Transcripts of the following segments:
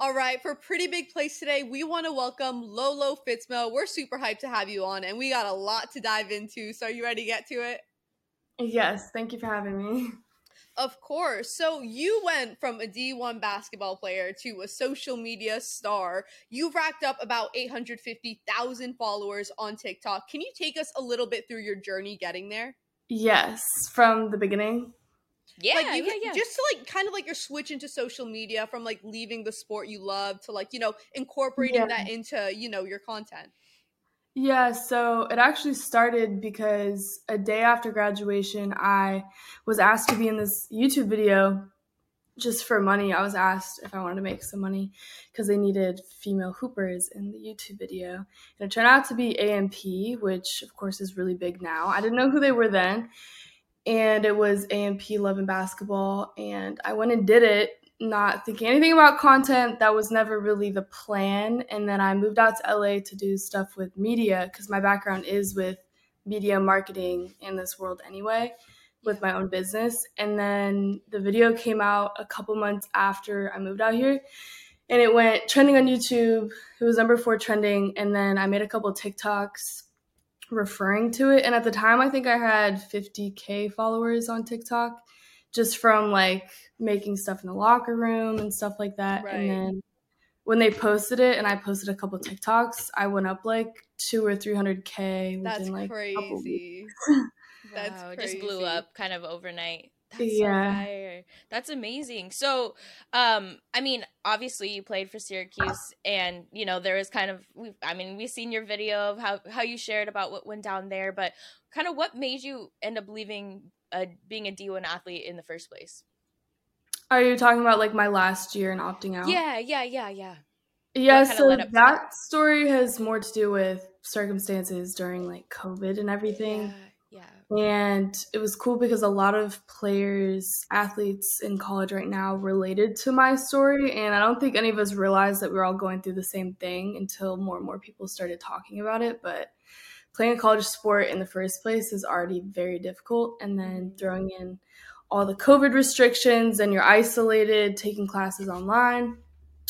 All right, for Pretty Big Plays today, we want to welcome Lolo Fitzmo. We're super hyped to have you on, and we got a lot to dive into. So are you ready to get to it? Yes, thank you for having me. Of course. So you went from a D1 basketball player to a social media star. You've racked up about 850,000 followers on TikTok. Can you take us a little bit through your journey getting there? Yes, from the beginning. Yeah, like you, yeah. Just to like kind of like your switch into social media from like leaving the sport you love to like, you know, incorporating that into, you know, your content. Yeah, so it actually started because a day after graduation, I was asked to be in this YouTube video just for money. I was asked if I wanted to make some money because they needed female hoopers in the YouTube video. And it turned out to be AMP, which of course is really big now. I didn't know who they were then. And it was A&P Love and Basketball. And I went and did it, not thinking anything about content. That was never really the plan. And then I moved out to LA to do stuff with media because my background is with media marketing in this world anyway, with my own business. And then the video came out a couple months after I moved out here. And it went trending on YouTube. It was #4 trending. And then I made a couple TikToks referring to it. And at the time, I think I had 50K followers on TikTok just from like making stuff in the locker room and stuff like that. Right. And then when they posted it and I posted a couple TikToks, I went up like 200K or 300K. That's like crazy. That's wow, crazy. Just blew up kind of overnight. That's so fire. That's amazing. So, I mean, obviously you played for Syracuse and, you know, there was kind of, we've seen your video of how you shared about what went down there, but kind of what made you end up leaving being a D1 athlete in the first place? Are you talking about like my last year and opting out? Yeah. Yeah, so that story has more to do with circumstances during like COVID and everything. Yeah. And it was cool because a lot of players, athletes in college right now related to my story. And I don't think any of us realized that we were all going through the same thing until more and more people started talking about it. But playing a college sport in the first place is already very difficult. And then throwing in all the COVID restrictions and you're isolated, taking classes online,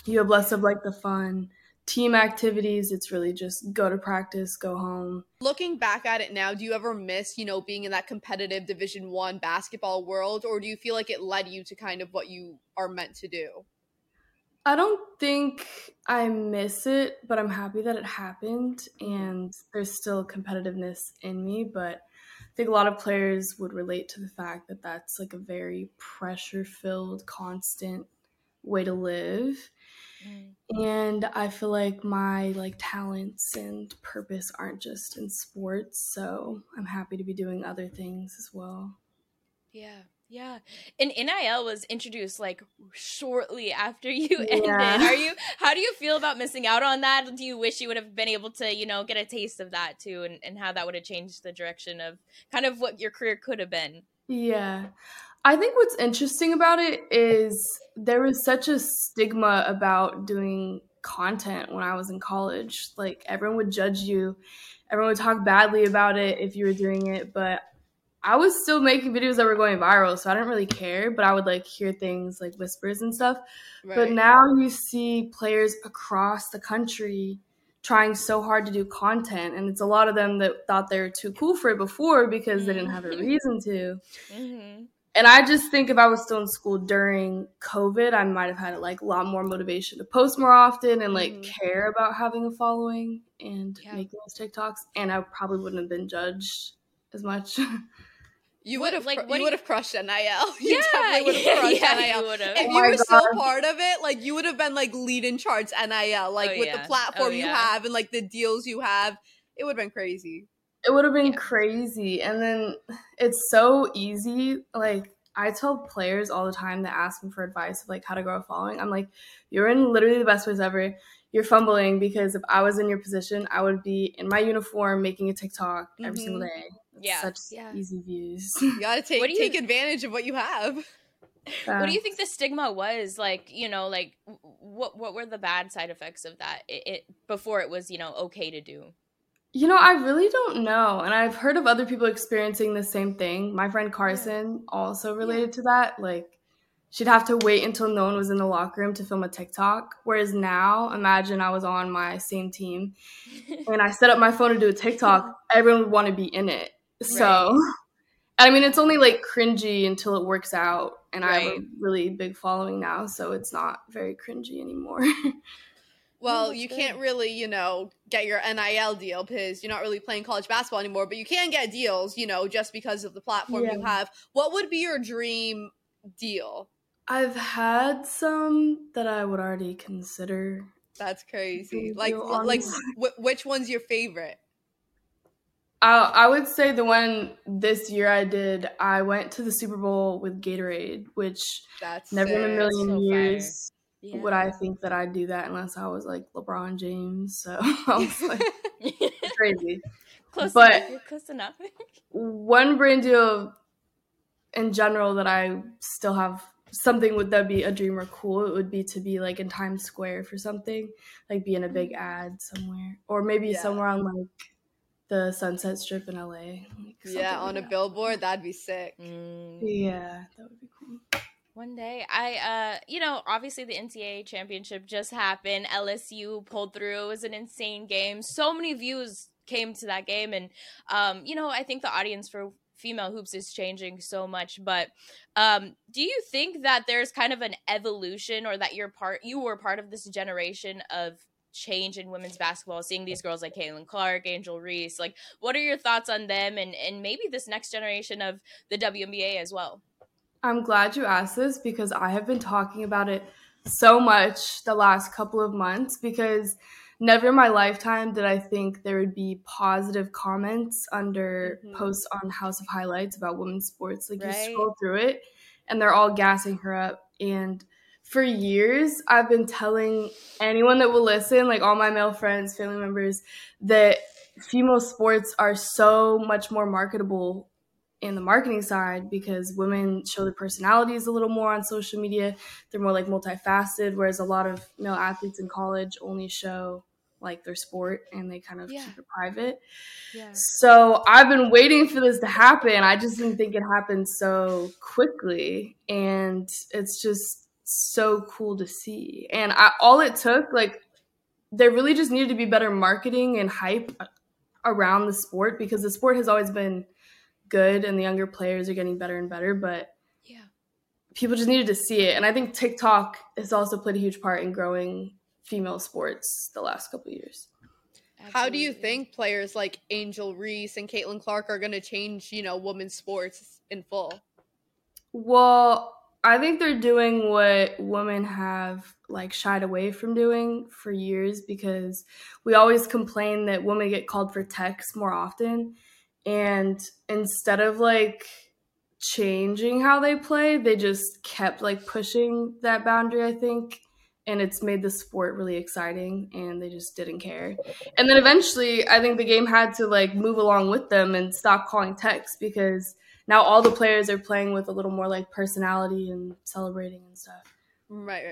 you have less of like the fun team activities. It's really just go to practice, go home. Looking back at it now, do you ever miss, you know, being in that competitive Division I basketball world, or do you feel like it led you to kind of what you are meant to do? I don't think I miss it, but I'm happy that it happened, and there's still competitiveness in me, but I think a lot of players would relate to the fact that that's like a very pressure-filled, constant way to live. And I feel like my like talents and purpose aren't just in sports, so I'm happy to be doing other things as well. Yeah. And NIL was introduced like shortly after you ended. How do you feel about missing out on that? Do you wish you would have been able to, you know, get a taste of that too, and how that would have changed the direction of kind of what your career could have been? Yeah. I think what's interesting about it is there was such a stigma about doing content when I was in college. Like everyone would judge you. Everyone would talk badly about it if you were doing it. But I was still making videos that were going viral, so I didn't really care. But I would like hear things like whispers and stuff. Right. But now you see players across the country trying so hard to do content, and it's a lot of them that thought they were too cool for it before because they didn't have a reason to. Mm-hmm. And I just think if I was still in school during COVID, I might have had like a lot more motivation to post more often and like care about having a following and making those TikToks. And I probably wouldn't have been judged as much. You would have crushed NIL. You definitely would have crushed NIL. If you were still part of it, like you would have been like leading charts NIL, like the platform you have and like the deals you have. It would have been crazy. It would have been crazy. And then it's so easy. Like I tell players all the time that ask me for advice of like how to grow a following. I'm like, you're in literally the best place ever. You're fumbling because if I was in your position, I would be in my uniform making a TikTok every single day. Such easy views. You got to take advantage of what you have. What do you think the stigma was? Like, you know, like what were the bad side effects of that before it was, you know, okay to do? You know, I really don't know. And I've heard of other people experiencing the same thing. My friend Carson also related to that. Like, she'd have to wait until no one was in the locker room to film a TikTok. Whereas now, imagine I was on my same team and I set up my phone to do a TikTok, everyone would want to be in it. Right. So, I mean, it's only like cringy until it works out. And right. I have a really big following now, so it's not very cringy anymore. Well, you can't really, you know, get your NIL deal because you're not really playing college basketball anymore, but you can get deals, you know, just because of the platform yeah. you have. What would be your dream deal? I've had some that I would already consider. That's crazy. Like which one's your favorite? I would say the one this year I did, I went to the Super Bowl with Gatorade, which that's never in a million years yeah. would I think that I'd do that unless I was like LeBron James. So I was like, it's crazy. Close enough. One brand deal in general that I still have something would that be a dream or cool, it would be to be like in Times Square for something, like be in a big ad somewhere, or maybe yeah. somewhere on like the Sunset Strip in LA. A billboard, that'd be sick. Mm. Yeah, that would be cool. One day, obviously the NCAA championship just happened. LSU pulled through. It was an insane game. So many views came to that game, and I think the audience for female hoops is changing so much, but do you think that there's kind of an evolution, or that you were part of this generation of change in women's basketball, seeing these girls like Caitlin Clark, Angel Reese? Like, what are your thoughts on them and maybe this next generation of the WNBA as well? I'm glad you asked this because I have been talking about it so much the last couple of months, because never in my lifetime did I think there would be positive comments under mm-hmm. posts on House of Highlights about women's sports. Like, right. you scroll through it, and they're all gassing her up. And for years, I've been telling anyone that will listen, like all my male friends, family members, that female sports are so much more marketable in the marketing side because women show their personalities a little more on social media. They're more like multifaceted, whereas a lot of male athletes in college only show like their sport and they kind of yeah. keep it private. Yeah. So I've been waiting for this to happen. I just didn't think it happened so quickly, and it's just so cool to see. And all it took, like, there really just needed to be better marketing and hype around the sport, because the sport has always been good and the younger players are getting better and better, but yeah, people just needed to see it. And I think TikTok has also played a huge part in growing female sports the last couple of years. Absolutely. How do you think players like Angel Reese and Caitlin Clark are going to change, you know, women's sports in full? Well, I think they're doing what women have like shied away from doing for years, because we always complain that women get called for texts more often. And instead of like changing how they play, they just kept like pushing that boundary, I think. And it's made the sport really exciting, and they just didn't care. And then eventually, I think the game had to like move along with them and stop calling texts, because now all the players are playing with a little more like personality and celebrating and stuff. Right.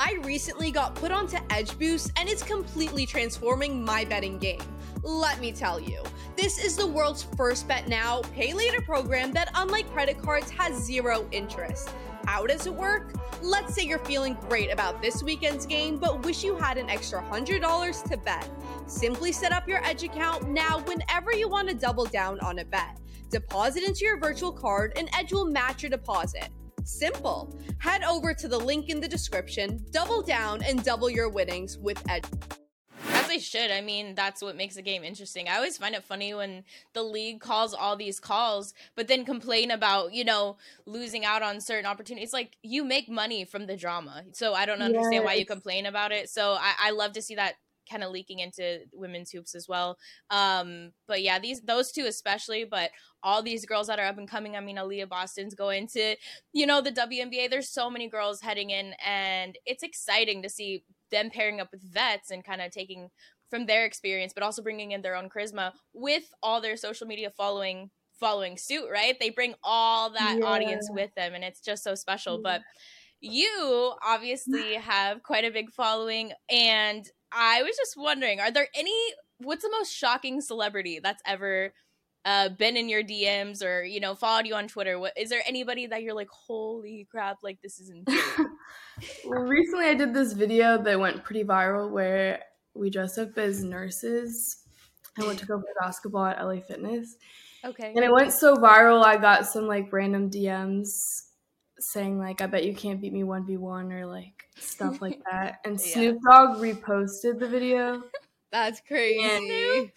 I recently got put onto Edge Boost, and it's completely transforming my betting game. Let me tell you, this is the world's first bet now, pay later program that, unlike credit cards, has zero interest. How does it work? Let's say you're feeling great about this weekend's game, but wish you had an extra $100 to bet. Simply set up your Edge account now whenever you want to double down on a bet. Deposit into your virtual card, and Edge will match your deposit. Simple. Head over to the link in the description, double down, and double your winnings with Edge. As they should. I mean, that's what makes the game interesting. I always find it funny when the league calls all these calls, but then complain about, you know, losing out on certain opportunities. Like, you make money from the drama. So I don't understand why you complain about it. So I love to see that kind of leaking into women's hoops as well. But yeah, those two especially, but all these girls that are up and coming. I mean, Aaliyah Boston's going to, you know, the WNBA. There's so many girls heading in, and it's exciting to see them pairing up with vets and kind of taking from their experience, but also bringing in their own charisma with all their social media following suit, right? They bring all that audience with them, and it's just so special. But you obviously have quite a big following, and I was just wondering, what's the most shocking celebrity that's ever been in your DMs or, you know, followed you on Twitter? What, is there anybody that you're like, holy crap, like this is insane? Well, recently I did this video that went pretty viral where we dressed up as nurses and went to go play basketball at LA Fitness. Okay. And it went so viral, I got some like random DMs saying like, I bet you can't beat me 1v1 or like stuff like that. And yeah. Snoop Dogg reposted the video. That's crazy.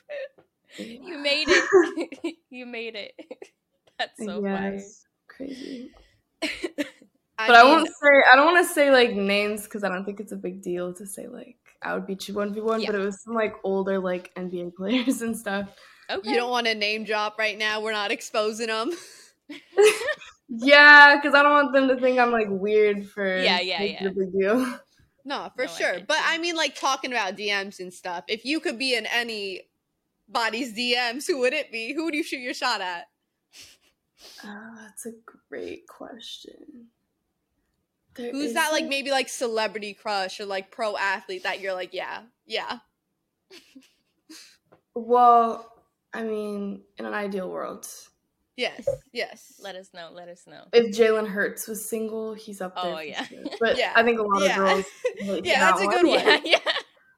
You made it. You made it. That's so funny. Crazy. But I won't say, I don't want to say like names because I don't think it's a big deal to say like I would beat you 1v1, but it was some like older like NBA players and stuff. Okay. You don't want to name drop right now. We're not exposing them. Yeah, because I don't want them to think I'm like weird for the big deal. No, for sure. But I mean, like talking about DMs and stuff. If you could be in anybody's DMs, who would it be? Who would you shoot your shot at? Oh, that's a great question. Who's that? Like maybe like celebrity crush or like pro athlete that you're like, yeah. Well, I mean, in an ideal world. Yes. Let us know. If Jalen Hurts was single, he's up there. Oh, yeah. Sure. But I think a lot of girls. Yeah, that's a good one. Yeah.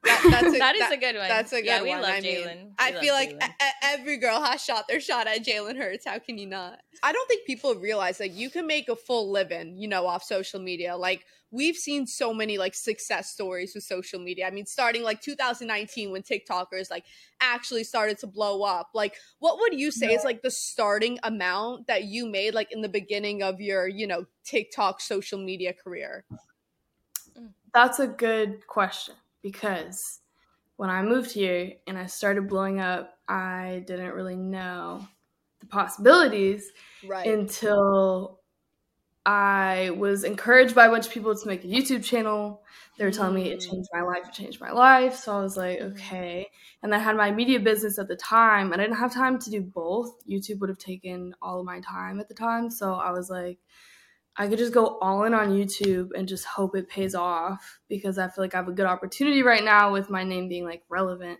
That is a good one. That's a good one. Yeah, we love Jalen. I feel like every girl has shot their shot at Jalen Hurts. How can you not? I don't think people realize like you can make a full living, you know, off social media. Like we've seen so many like success stories with social media. I mean, starting like 2019 when TikTokers like actually started to blow up. Like, what would you say is like the starting amount that you made like in the beginning of your, you know, TikTok social media career? That's a good question. Because when I moved here and I started blowing up, I didn't really know the possibilities until I was encouraged by a bunch of people to make a YouTube channel. They were telling me it changed my life. So I was like, okay. And I had my media business at the time. I didn't have time to do both. YouTube would have taken all of my time at the time. So I was like, I could just go all in on YouTube and just hope it pays off because I feel like I have a good opportunity right now with my name being like relevant.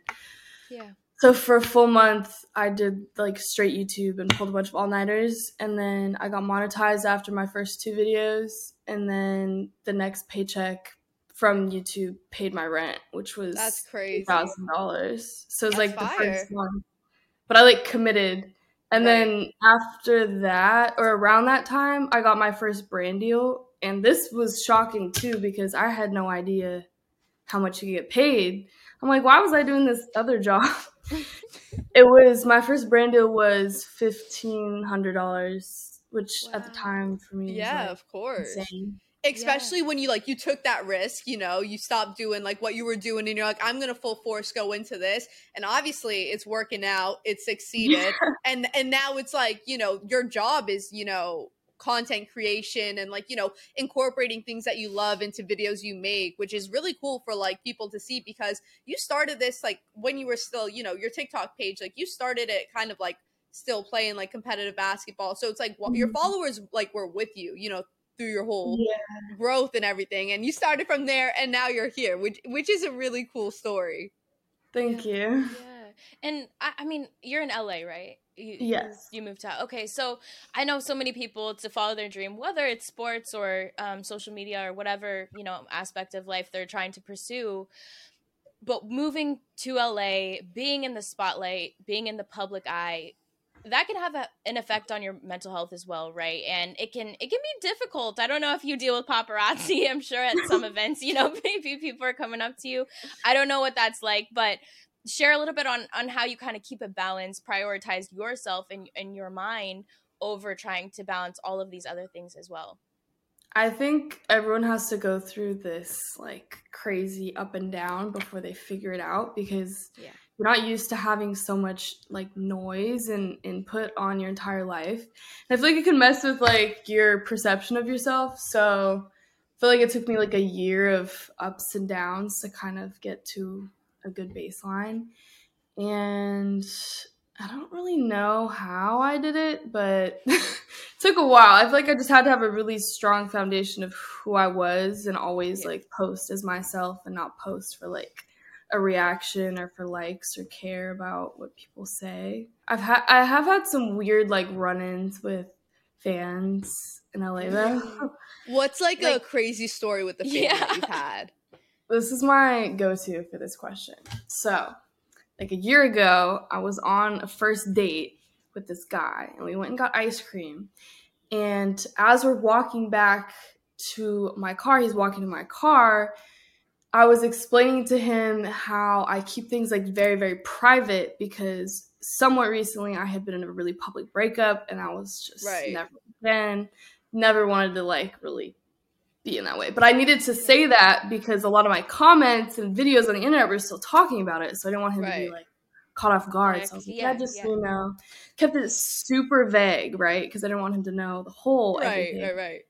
Yeah. So for a full month, I did like straight YouTube and pulled a bunch of all-nighters. And then I got monetized after my first 2 videos. And then the next paycheck from YouTube paid my rent, which was $1,000. So it was like the first month. But I like committed. And then after that, or around that time, I got my first brand deal. And this was shocking, too, because I had no idea how much you get paid. I'm like, why was I doing this other job? It was, my first brand deal was $1,500, which at the time for me was like, of course. Insane. Especially when you like you took that risk, you know, you stopped doing like what you were doing and you're like, I'm going to full force go into this. And obviously it's working out. It succeeded. Yeah. And now it's like, you know, your job is, you know, content creation and like, you know, incorporating things that you love into videos you make, which is really cool for like people to see because you started this like when you were still, you know, your TikTok page, like you started it kind of like still playing like competitive basketball. So it's like your followers like were with you, you know, through your whole growth and everything, and you started from there and now you're here, which is a really cool story. Thank you. And I mean, you're in LA, right? You moved out. Okay, so I know so many people to follow their dream, whether it's sports or social media or whatever, you know, aspect of life they're trying to pursue. But moving to LA, being in the spotlight, being in the public eye, that can have an effect on your mental health as well, right? And it can be difficult. I don't know if you deal with paparazzi. I'm sure at some events, you know, maybe people are coming up to you. I don't know what that's like, but share a little bit on how you kind of keep a balance, prioritize yourself and your mind over trying to balance all of these other things as well. I think everyone has to go through this like crazy up and down before they figure it out because you're not used to having so much like noise and input on your entire life. And I feel like it can mess with like your perception of yourself. So I feel like it took me like a year of ups and downs to kind of get to a good baseline. And I don't really know how I did it, but it took a while. I feel like I just had to have a really strong foundation of who I was and always like post as myself and not post for like a reaction or for likes or care about what people say. I have had some weird like run-ins with fans in LA though. What's like a crazy story with the fan that you've had? This is my go-to for this question. So, like a year ago, I was on a first date with this guy, and we went and got ice cream. And as we're walking back to my car, he's walking to my car, I was explaining to him how I keep things like very, very private because somewhat recently I had been in a really public breakup, and I was just never wanted to like really be in that way. But I needed to say that because a lot of my comments and videos on the internet were still talking about it. So I didn't want him to be like caught off guard. So I was like, you know, kept it super vague, right? Because I didn't want him to know the whole everything. Right.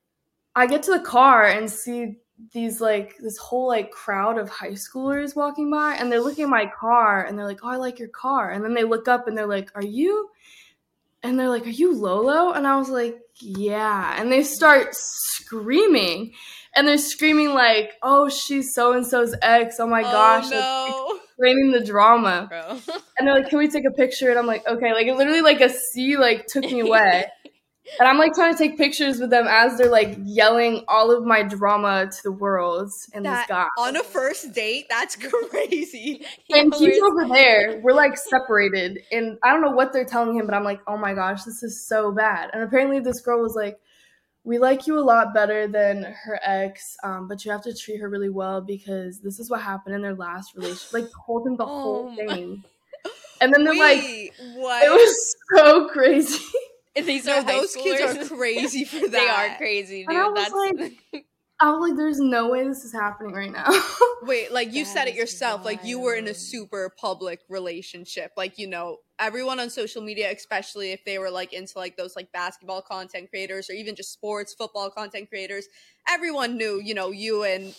I get to the car and see these like this whole like crowd of high schoolers walking by, and they're looking at my car and they're like, oh, I like your car. And then they look up and they're like, are you? And they're like, are you Lolo? And I was like, yeah. And they start screaming, and they're screaming like, oh, she's so-and-so's ex. Oh my gosh. No. Like, explaining the drama. Bro. And they're like, can we take a picture? And I'm like, okay. Like it literally like a sea like took me away. And I'm, like, trying to take pictures with them as they're, like, yelling all of my drama to the world and this guy. On a first date? That's crazy. And he's over there. We're, like, separated. And I don't know what they're telling him, but I'm like, oh, my gosh, this is so bad. And apparently this girl was like, we like you a lot better than her ex, but you have to treat her really well because this is what happened in their last relationship. Like, told him the whole thing. And then they're what? It was so crazy. Those kids are crazy for that. They are crazy, dude. And I was like, there's no way this is happening right now. Wait, like you said it yourself. Wild. Like you were in a super public relationship. Like, you know, everyone on social media, especially if they were like into like those like basketball content creators or even just sports, football content creators, everyone knew, you know, you and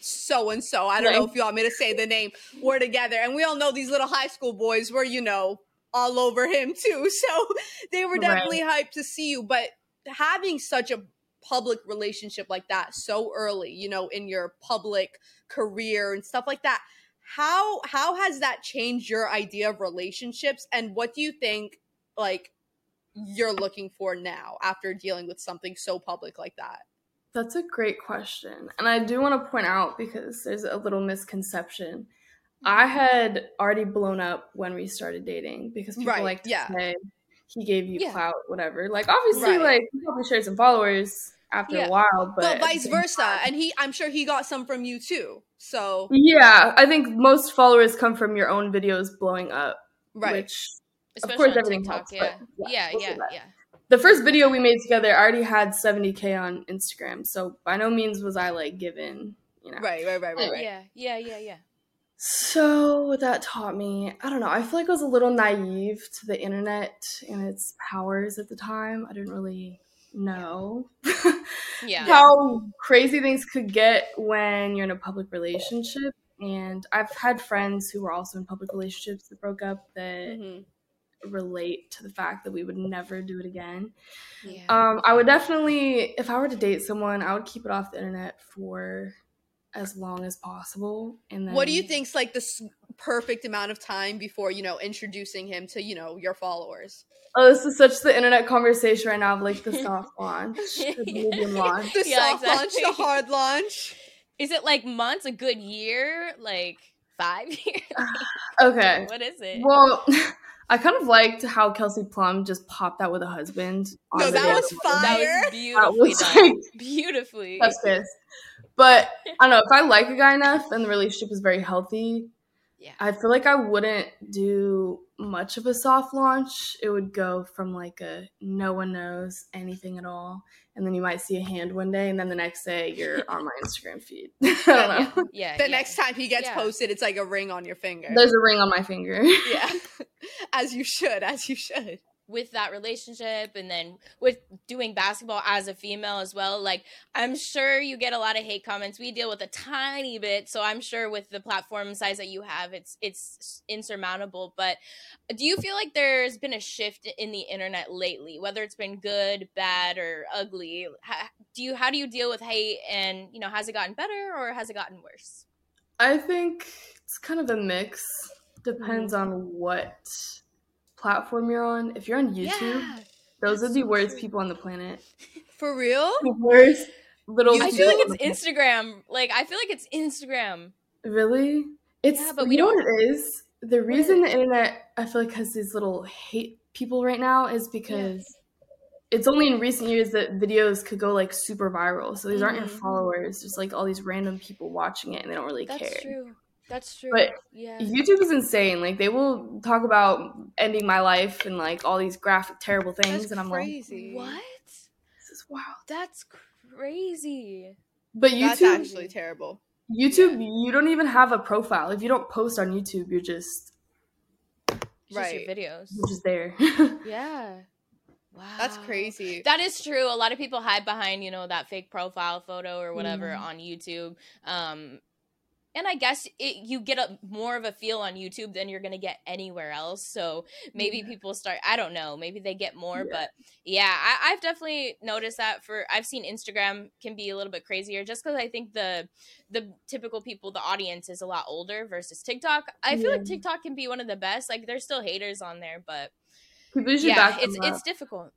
so-and-so, I don't know if you want me to say the name, were together. And we all know these little high school boys were, you know, all over him too. So they were definitely hyped to see you. But having such a public relationship like that so early, you know, in your public career and stuff like that, how has that changed your idea of relationships? And what do you think like you're looking for now after dealing with something so public like that? That's a great question. And I do want to point out, because there's a little misconception, I had already blown up when we started dating because people like to say he gave you clout, whatever. Like, obviously, like, he probably shared some followers after a while. But vice versa. And I'm sure he got some from you, too. So. Yeah. I think most followers come from your own videos blowing up. Right. Which, especially of course, everything TikTok, helps. Yeah. The first video we made together, I already had 70K on Instagram. So, by no means was I, like, given, you know. Right. Yeah. So what that taught me, I don't know, I feel like I was a little naive to the internet and its powers at the time. I didn't really know how crazy things could get when you're in a public relationship. And I've had friends who were also in public relationships that broke up that relate to the fact that we would never do it again. I would definitely, if I were to date someone, I would keep it off the internet for as long as possible. And then, what do you think's like the perfect amount of time before, you know, introducing him to, you know, your followers? Oh, this is such the internet conversation right now of like the soft launch, the medium launch, the soft launch, the hard launch. Is it like months, a good year, like 5 years? Okay. What is it? Well, I kind of liked how Kelsey Plum just popped out with a husband. No, that was fire. That was beautifully done. Beautifully. That's this. But I don't know, if I like a guy enough and the relationship is very healthy, I feel like I wouldn't do much of a soft launch. It would go from like a no one knows anything at all, and then you might see a hand one day, and then the next day you're on my Instagram feed. I don't know. The next time he gets posted, it's like a ring on your finger. There's a ring on my finger. As you should. With that relationship and then with doing basketball as a female as well, like I'm sure you get a lot of hate comments. We deal with a tiny bit, so I'm sure with the platform size that you have, it's insurmountable. But do you feel like there's been a shift in the internet lately, whether it's been good, bad, or ugly? How do you deal with hate, and you know, has it gotten better or has it gotten worse? I think It's kind of a mix. Depends on what platform you're on. If you're on YouTube, those are the worst people on the planet. For real? The worst little people. I feel like it's Instagram. Like, I feel like it's Instagram. Really? It's, yeah, but we don't. Know what it is? The reason the internet, I feel like, has these little hate people right now is because it's only in recent years that videos could go, like, super viral. So these aren't your followers. Just, like, all these random people watching it, and they don't really care. That's true. That's true. But YouTube is insane. Like, they will talk about ending my life and, like, all these graphic, terrible things. That's crazy. Like, what? This is wild. That's crazy. But YouTube. That's actually terrible. YouTube, you don't even have a profile. If you don't post on YouTube, you're just. Right. Your videos. You're just there. Yeah. Wow. That's crazy. That is true. A lot of people hide behind, you know, that fake profile photo or whatever on YouTube. And I guess you get more of a feel on YouTube than you're going to get anywhere else. So maybe people start, I don't know, maybe they get more. But yeah, I've definitely noticed that I've seen Instagram can be a little bit crazier just because I think the typical people, the audience is a lot older versus TikTok. I feel like TikTok can be one of the best. Like, there's still haters on there, but it's difficult.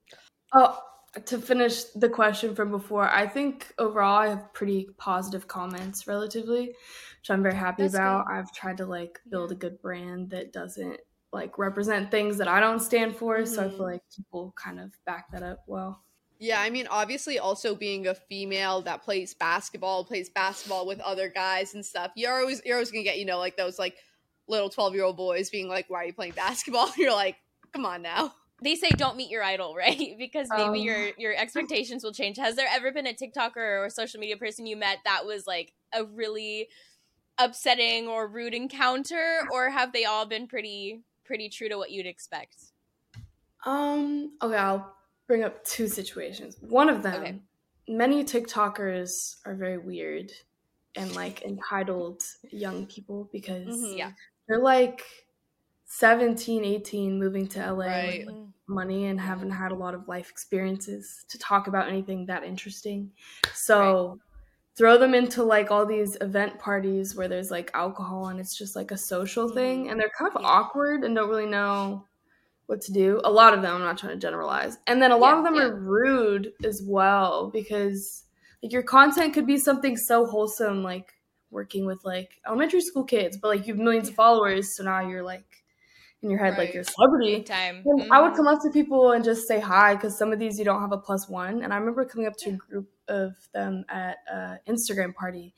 Oh. To finish the question from before, I think overall I have pretty positive comments relatively, which I'm very happy about. Good. I've tried to, like, build a good brand that doesn't, like, represent things that I don't stand for. So I feel like people kind of back that up well. Yeah, I mean, obviously also being a female that plays basketball with other guys and stuff, you're always going to get, you know, like those, like, little 12-year-old boys being like, why are you playing basketball? You're like, come on now. They say don't meet your idol, right? Because maybe your expectations will change. Has there ever been a TikToker or social media person you met that was, like, a really upsetting or rude encounter? Or have they all been pretty true to what you'd expect? Okay, I'll bring up two situations. One of them, many TikTokers are very weird and, like, entitled young people because they're, like, 17, 18, moving to LA with money and haven't had a lot of life experiences to talk about anything that interesting. So throw them into, like, all these event parties where there's, like, alcohol and it's just, like, a social thing. And they're kind of awkward and don't really know what to do. A lot of them, I'm not trying to generalize. And then a lot of them are rude as well because, like, your content could be something so wholesome, like working with, like, elementary school kids. But, like, you have millions of followers, so now you're, like, in your head, like, you're a celebrity. I would come up to people and just say hi because some of these you don't have a plus one. And I remember coming up to a group of them at an Instagram party.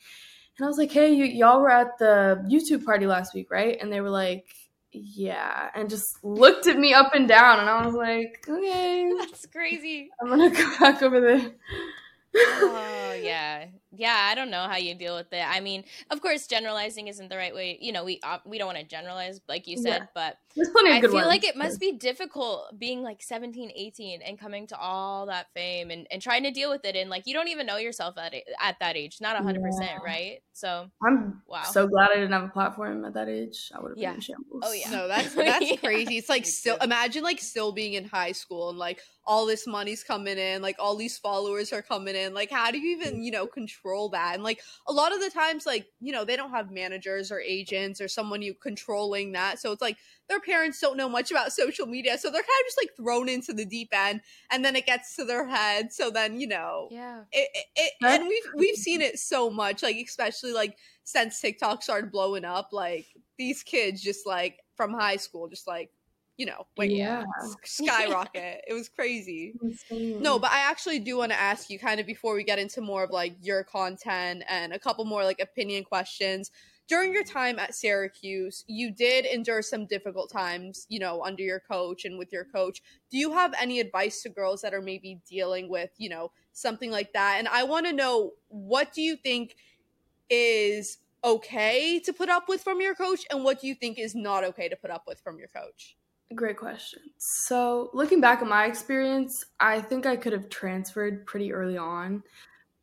And I was like, hey, y'all were at the YouTube party last week, right? And they were like, yeah. And just looked at me up and down. And I was like, okay. That's crazy. I'm going to go back over there. Oh, yeah. Yeah, I don't know how you deal with it. I mean, of course, generalizing isn't the right way. You know, we don't want to generalize, like you said, but there's plenty of good ones. I feel like it must be difficult being, like, 17, 18 and coming to all that fame and trying to deal with it. And, like, you don't even know yourself at that age, not 100%, right? So I'm so glad I didn't have a platform at that age. I would have been in shambles. Oh, yeah. No, that's crazy. It's, like, still – imagine, like, still being in high school and, like, all this money's coming in. Like, all these followers are coming in. Like, how do you even, you know, control that? And, like, a lot of the times, like, you know, they don't have managers or agents or someone you controlling that, so it's like their parents don't know much about social media, so they're kind of just, like, thrown into the deep end, and then it gets to their head, so then, you know, and we've seen it so much, like, especially, like, since TikTok started blowing up, like, these kids just, like, from high school, just, like, you know, like, skyrocket. It was crazy. No, but I actually do want to ask you, kind of before we get into more of, like, your content and a couple more, like, opinion questions. During your time at Syracuse, you did endure some difficult times, you know, under your coach and with your coach. Do you have any advice to girls that are maybe dealing with, you know, something like that? And I want to know, what do you think is okay to put up with from your coach, and what do you think is not okay to put up with from your coach? Great question. So looking back at my experience, I think I could have transferred pretty early on,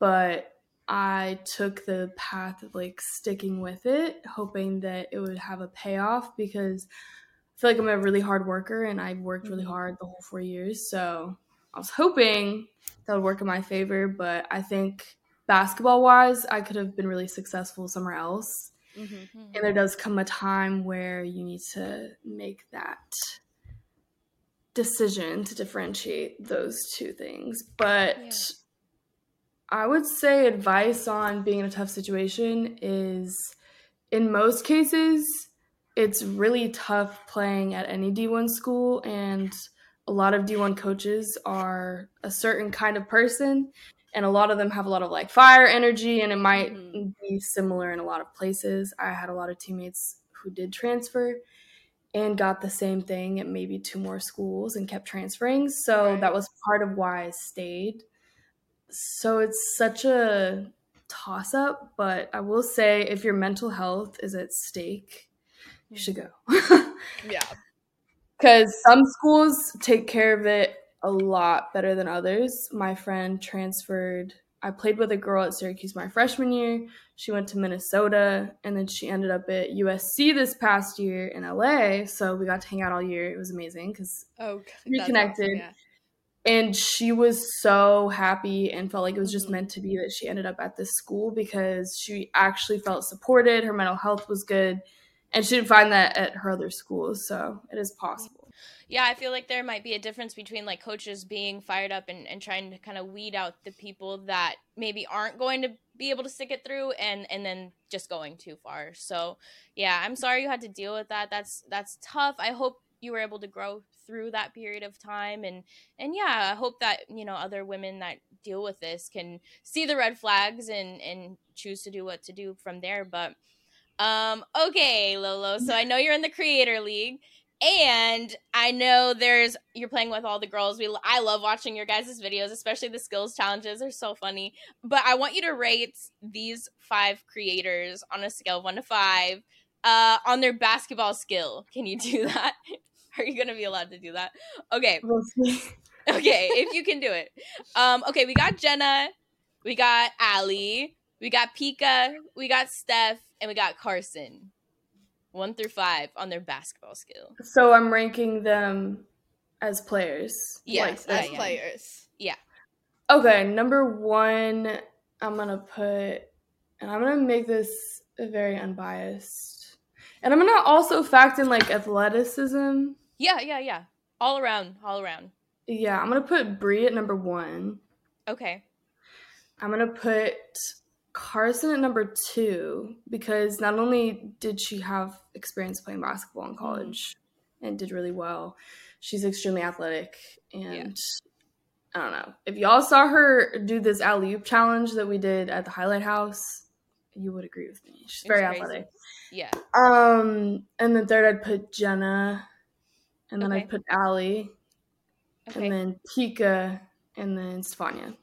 but I took the path of, like, sticking with it, hoping that it would have a payoff, because I feel like I'm a really hard worker and I worked really hard the whole 4 years. So I was hoping that would work in my favor, but I think basketball wise, I could have been really successful somewhere else. Mm-hmm. And there does come a time where you need to make that decision to differentiate those two things. But I would say advice on being in a tough situation is, in most cases, it's really tough playing at any D1 school, and a lot of D1 coaches are a certain kind of person, and a lot of them have a lot of like fire energy, and it might be similar in a lot of places. I had a lot of teammates who did transfer and got the same thing at maybe two more schools and kept transferring. So that was part of why I stayed. So it's such a toss-up, but I will say if your mental health is at stake, you should go. Because some schools take care of it a lot better than others. My friend transferred. I played with a girl at Syracuse my freshman year. She went to Minnesota, and then she ended up at USC this past year in LA. So we got to hang out all year. It was amazing because we reconnected. Awesome, and she was so happy and felt like it was just meant to be that she ended up at this school because she actually felt supported. Her mental health was good. And she didn't find that at her other schools, so it is possible. Yeah, I feel like there might be a difference between, like, coaches being fired up and trying to kind of weed out the people that maybe aren't going to be able to stick it through and then just going too far. So, yeah, I'm sorry you had to deal with that. That's tough. I hope you were able to grow through that period of time. And yeah, I hope that, you know, other women that deal with this can see the red flags and choose to do what to do from there. But okay, Lolo, so I know you're in the Creator League, and I know you're playing with all the girls. I love watching your guys' videos, especially the skills challenges are so funny. But I want you to rate these 5 creators on a scale of 1 to 5 on their basketball skill. Can you do that? Are you going to be allowed to do that? Okay. Okay, if you can do it. Okay, we got Jenna, we got Allie, we got Pika, we got Steph, and we got Carson. 1 through 5 on their basketball skill. So I'm ranking them as players. Yes, like, as players. Yeah. Okay, number 1, I'm going to put, and I'm going to make this very unbiased. And I'm going to also fact in, like, athleticism. Yeah. All around. Yeah, I'm going to put Bree at number 1. Okay. I'm going to put Carson at number 2 because not only did she have experience playing basketball in college and did really well, she's extremely athletic. And I don't know. If y'all saw her do this alley-oop challenge that we did at the Highlight House, you would agree with me. She's very athletic. Yeah. And then 3rd, I'd put Jenna. And then I'd put Allie. Okay. And then Pika. And then Stefania.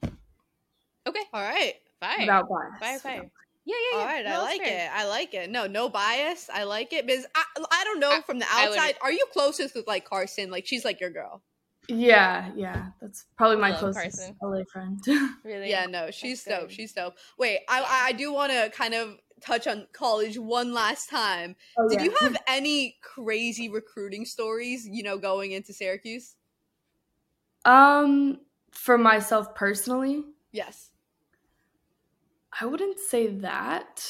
Okay. All right. Fire. Without bias. Fire. Yeah. All right, no, I like it. No bias. I like it. Because I don't know, from the outside, are you closest with, like, Carson? Like, she's, like, your girl. Yeah. That's probably my closest Carson. LA friend. Really? Yeah, no, she's dope. She's dope. Wait, I do want to kind of touch on college one last time. Oh, did you have any crazy recruiting stories, you know, going into Syracuse? For myself personally? Yes. I wouldn't say that,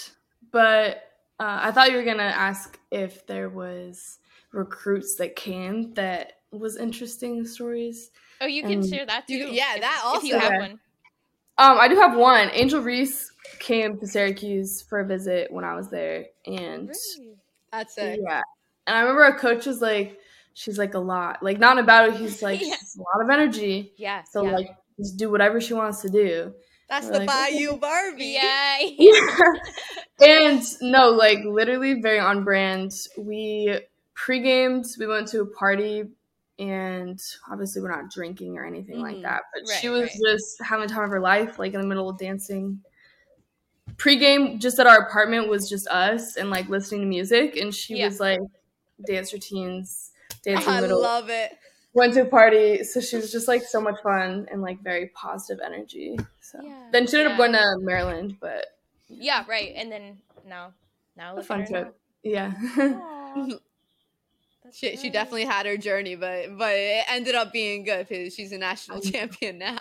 but I thought you were going to ask if there was recruits that came that was interesting stories. Oh, you can share that too. If you have one. I do have one. Angel Reese came to Syracuse for a visit when I was there. And that's it. Yeah. And I remember our coach was like, she's like a lot. Like, not about it. He's like, she's a lot of energy. Yeah. So, like, just do whatever she wants to do. That's the Bayou Barbie. Yeah. And no, like, literally very on brand. We pre-gamed, we went to a party, and obviously we're not drinking or anything like that. But she was just having the time of her life, like in the middle of dancing. Pre-game just at our apartment was just us and, like, listening to music. And she was like dance routines, dancing middle. I love it. Went to a party, so she was just, like, so much fun and, like, very positive energy. So then she ended up going to Maryland, but and then now a fun trip. She definitely had her journey, but it ended up being good because she's a national champion now.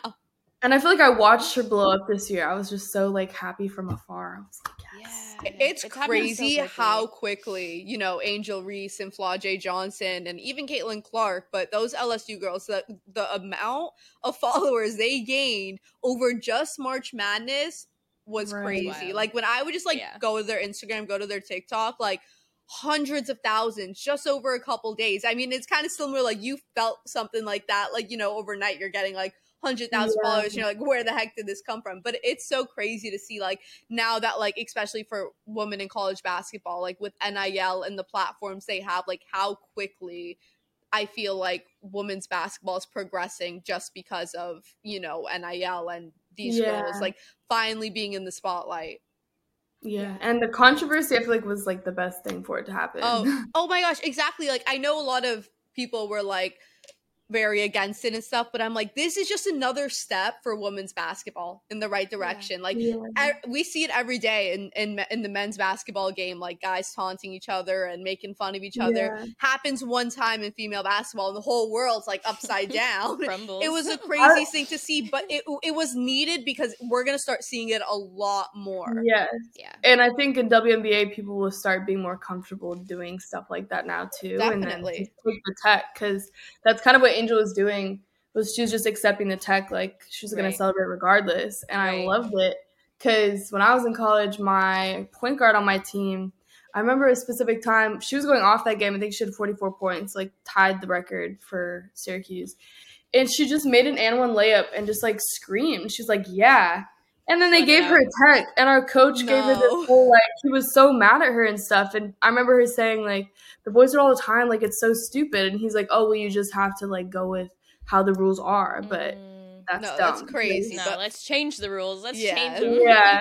And I feel like I watched her blow up this year. I was just so, like, happy from afar. I was like, Yeah, it's crazy so how quickly, you know, Angel Reese and Flau J. Johnson and even Caitlin Clark, but those LSU girls, the amount of followers they gained over just March Madness was really crazy. Wild. Like when I would just go to their Instagram, go to their TikTok, like hundreds of thousands just over a couple days. I mean, it's kind of similar. Like you felt something like that, like, you know, overnight you're getting like 100,000 followers, you're like, where the heck did this come from? But it's so crazy to see, like, now that, like, especially for women in college basketball, like, with NIL and the platforms they have, like, how quickly I feel like women's basketball is progressing just because of, you know, NIL and these girls, like, finally being in the spotlight. Yeah, and the controversy, I feel like, was, like, the best thing for it to happen. Oh my gosh, exactly. Like, I know a lot of people were, like, very against it and stuff, but I'm like, this is just another step for women's basketball in the right direction. We see it every day in the men's basketball game, like guys taunting each other and making fun of each other. Happens one time in female basketball and the whole world's like upside down. It was the craziest thing to see, but it was needed because we're gonna start seeing it a lot more. And I think in WNBA people will start being more comfortable doing stuff like that now too. Definitely. And then take the tech, because that's kind of what Angel was doing, was she was just accepting the tech, like she's going to celebrate regardless. And I loved it, because when I was in college, my point guard on my team, I remember a specific time she was going off that game. I think she had 44 points, like tied the record for Syracuse, and she just made an and one layup and just like screamed. She's like, yeah. And then they gave her a tech, and our coach gave her this whole, like, he was so mad at her and stuff. And I remember her saying, like, the boys are all the time, like, it's so stupid. And he's like, oh, well, you just have to, like, go with how the rules are. But that's dumb. That's crazy. No, let's change the rules. Let's change the rules. Yeah.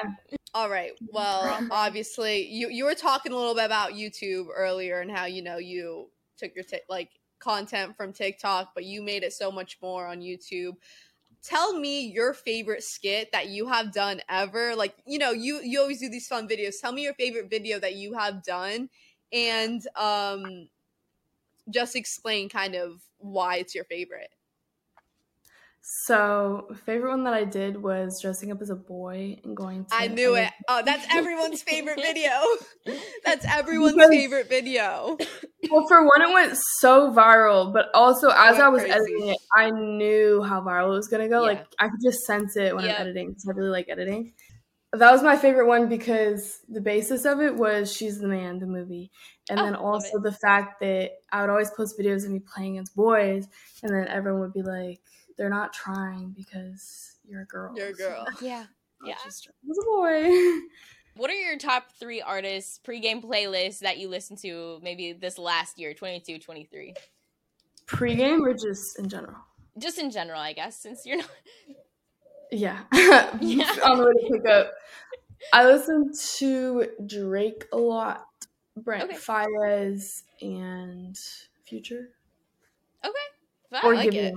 All right. Well, obviously, you were talking a little bit about YouTube earlier and how, you know, you took your, content from TikTok, but you made it so much more on YouTube. Tell me your favorite skit that you have done ever. Like, you know, you always do these fun videos. Tell me your favorite video that you have done, and just explain kind of why it's your favorite. So, favorite one that I did was dressing up as a boy and going to... I knew it. Oh, that's everyone's favorite video. That's everyone's favorite video. Well, for one, it went so viral, but also as I was editing it, I knew how viral it was going to go. Yeah. Like, I could just sense it when I'm editing, because I really like editing. That was my favorite one, because the basis of it was She's the Man, the movie. And then also the fact that I would always post videos of me playing as boys, and then everyone would be like, they're not trying because you're a girl. You're a girl. Yeah. Yeah. Just as a boy. What are your top three artists, pregame playlists that you listened to maybe this last year, 22, 23? Pregame or just in general? Just in general, I guess, since you're not... Yeah. On the way to pick up. I listen to Drake a lot, Brent Fires, and Future. Okay. Well, I like it.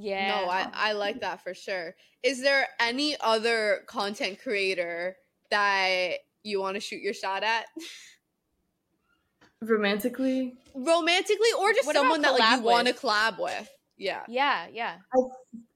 Yeah. No, I like that for sure. Is there any other content creator that you want to shoot your shot at? Romantically, or just someone that you want to collab with? Yeah. Yeah, yeah.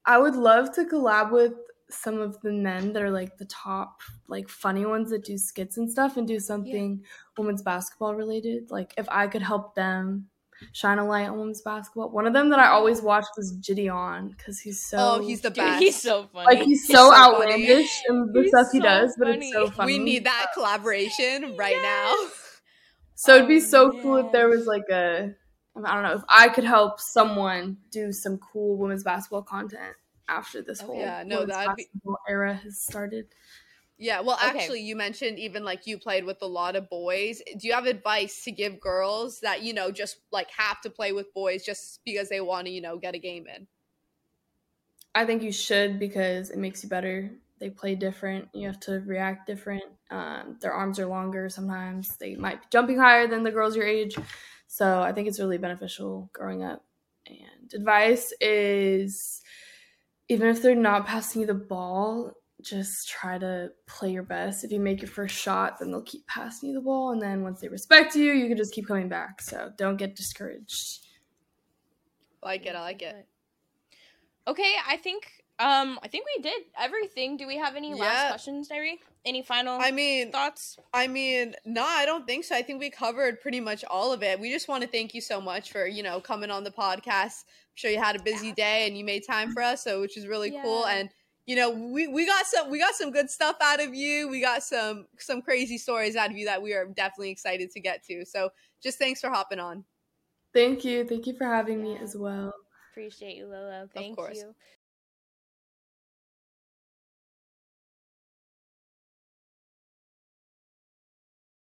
I would love to collab with some of the men that are like the top, like funny ones that do skits and stuff, and do something women's basketball related. Like if I could help them shine a light on women's basketball. One of them that I always watched was Gideon, because he's so... Oh, he's the best. Dude, he's so funny. Like, he's so outlandish and the stuff he does, but it's so funny. We need that collaboration right now. So it'd be so cool if there was like a... I don't know, if I could help someone do some cool women's basketball content after this whole basketball era has started. Yeah, well, actually, you mentioned even, like, you played with a lot of boys. Do you have advice to give girls that, you know, just, like, have to play with boys just because they want to, you know, get a game in? I think you should, because it makes you better. They play different. You have to react different. Their arms are longer sometimes. They might be jumping higher than the girls your age. So I think it's really beneficial growing up. And advice is, even if they're not passing you the ball, just try to play your best. If you make your first shot, then they'll keep passing you the ball. And then once they respect you, you can just keep coming back. So don't get discouraged. I like it. Okay, I think I think we did everything. Do we have any last questions, Diary? Any final thoughts? No, I don't think so. I think we covered pretty much all of it. We just want to thank you so much for, you know, coming on the podcast. I'm sure you had a busy day and you made time for us, so which is really cool. And you know, we got some good stuff out of you. We got some crazy stories out of you that we are definitely excited to get to. So just thanks for hopping on. Thank you. Thank you for having me as well. Appreciate you, Lolo. Thank you.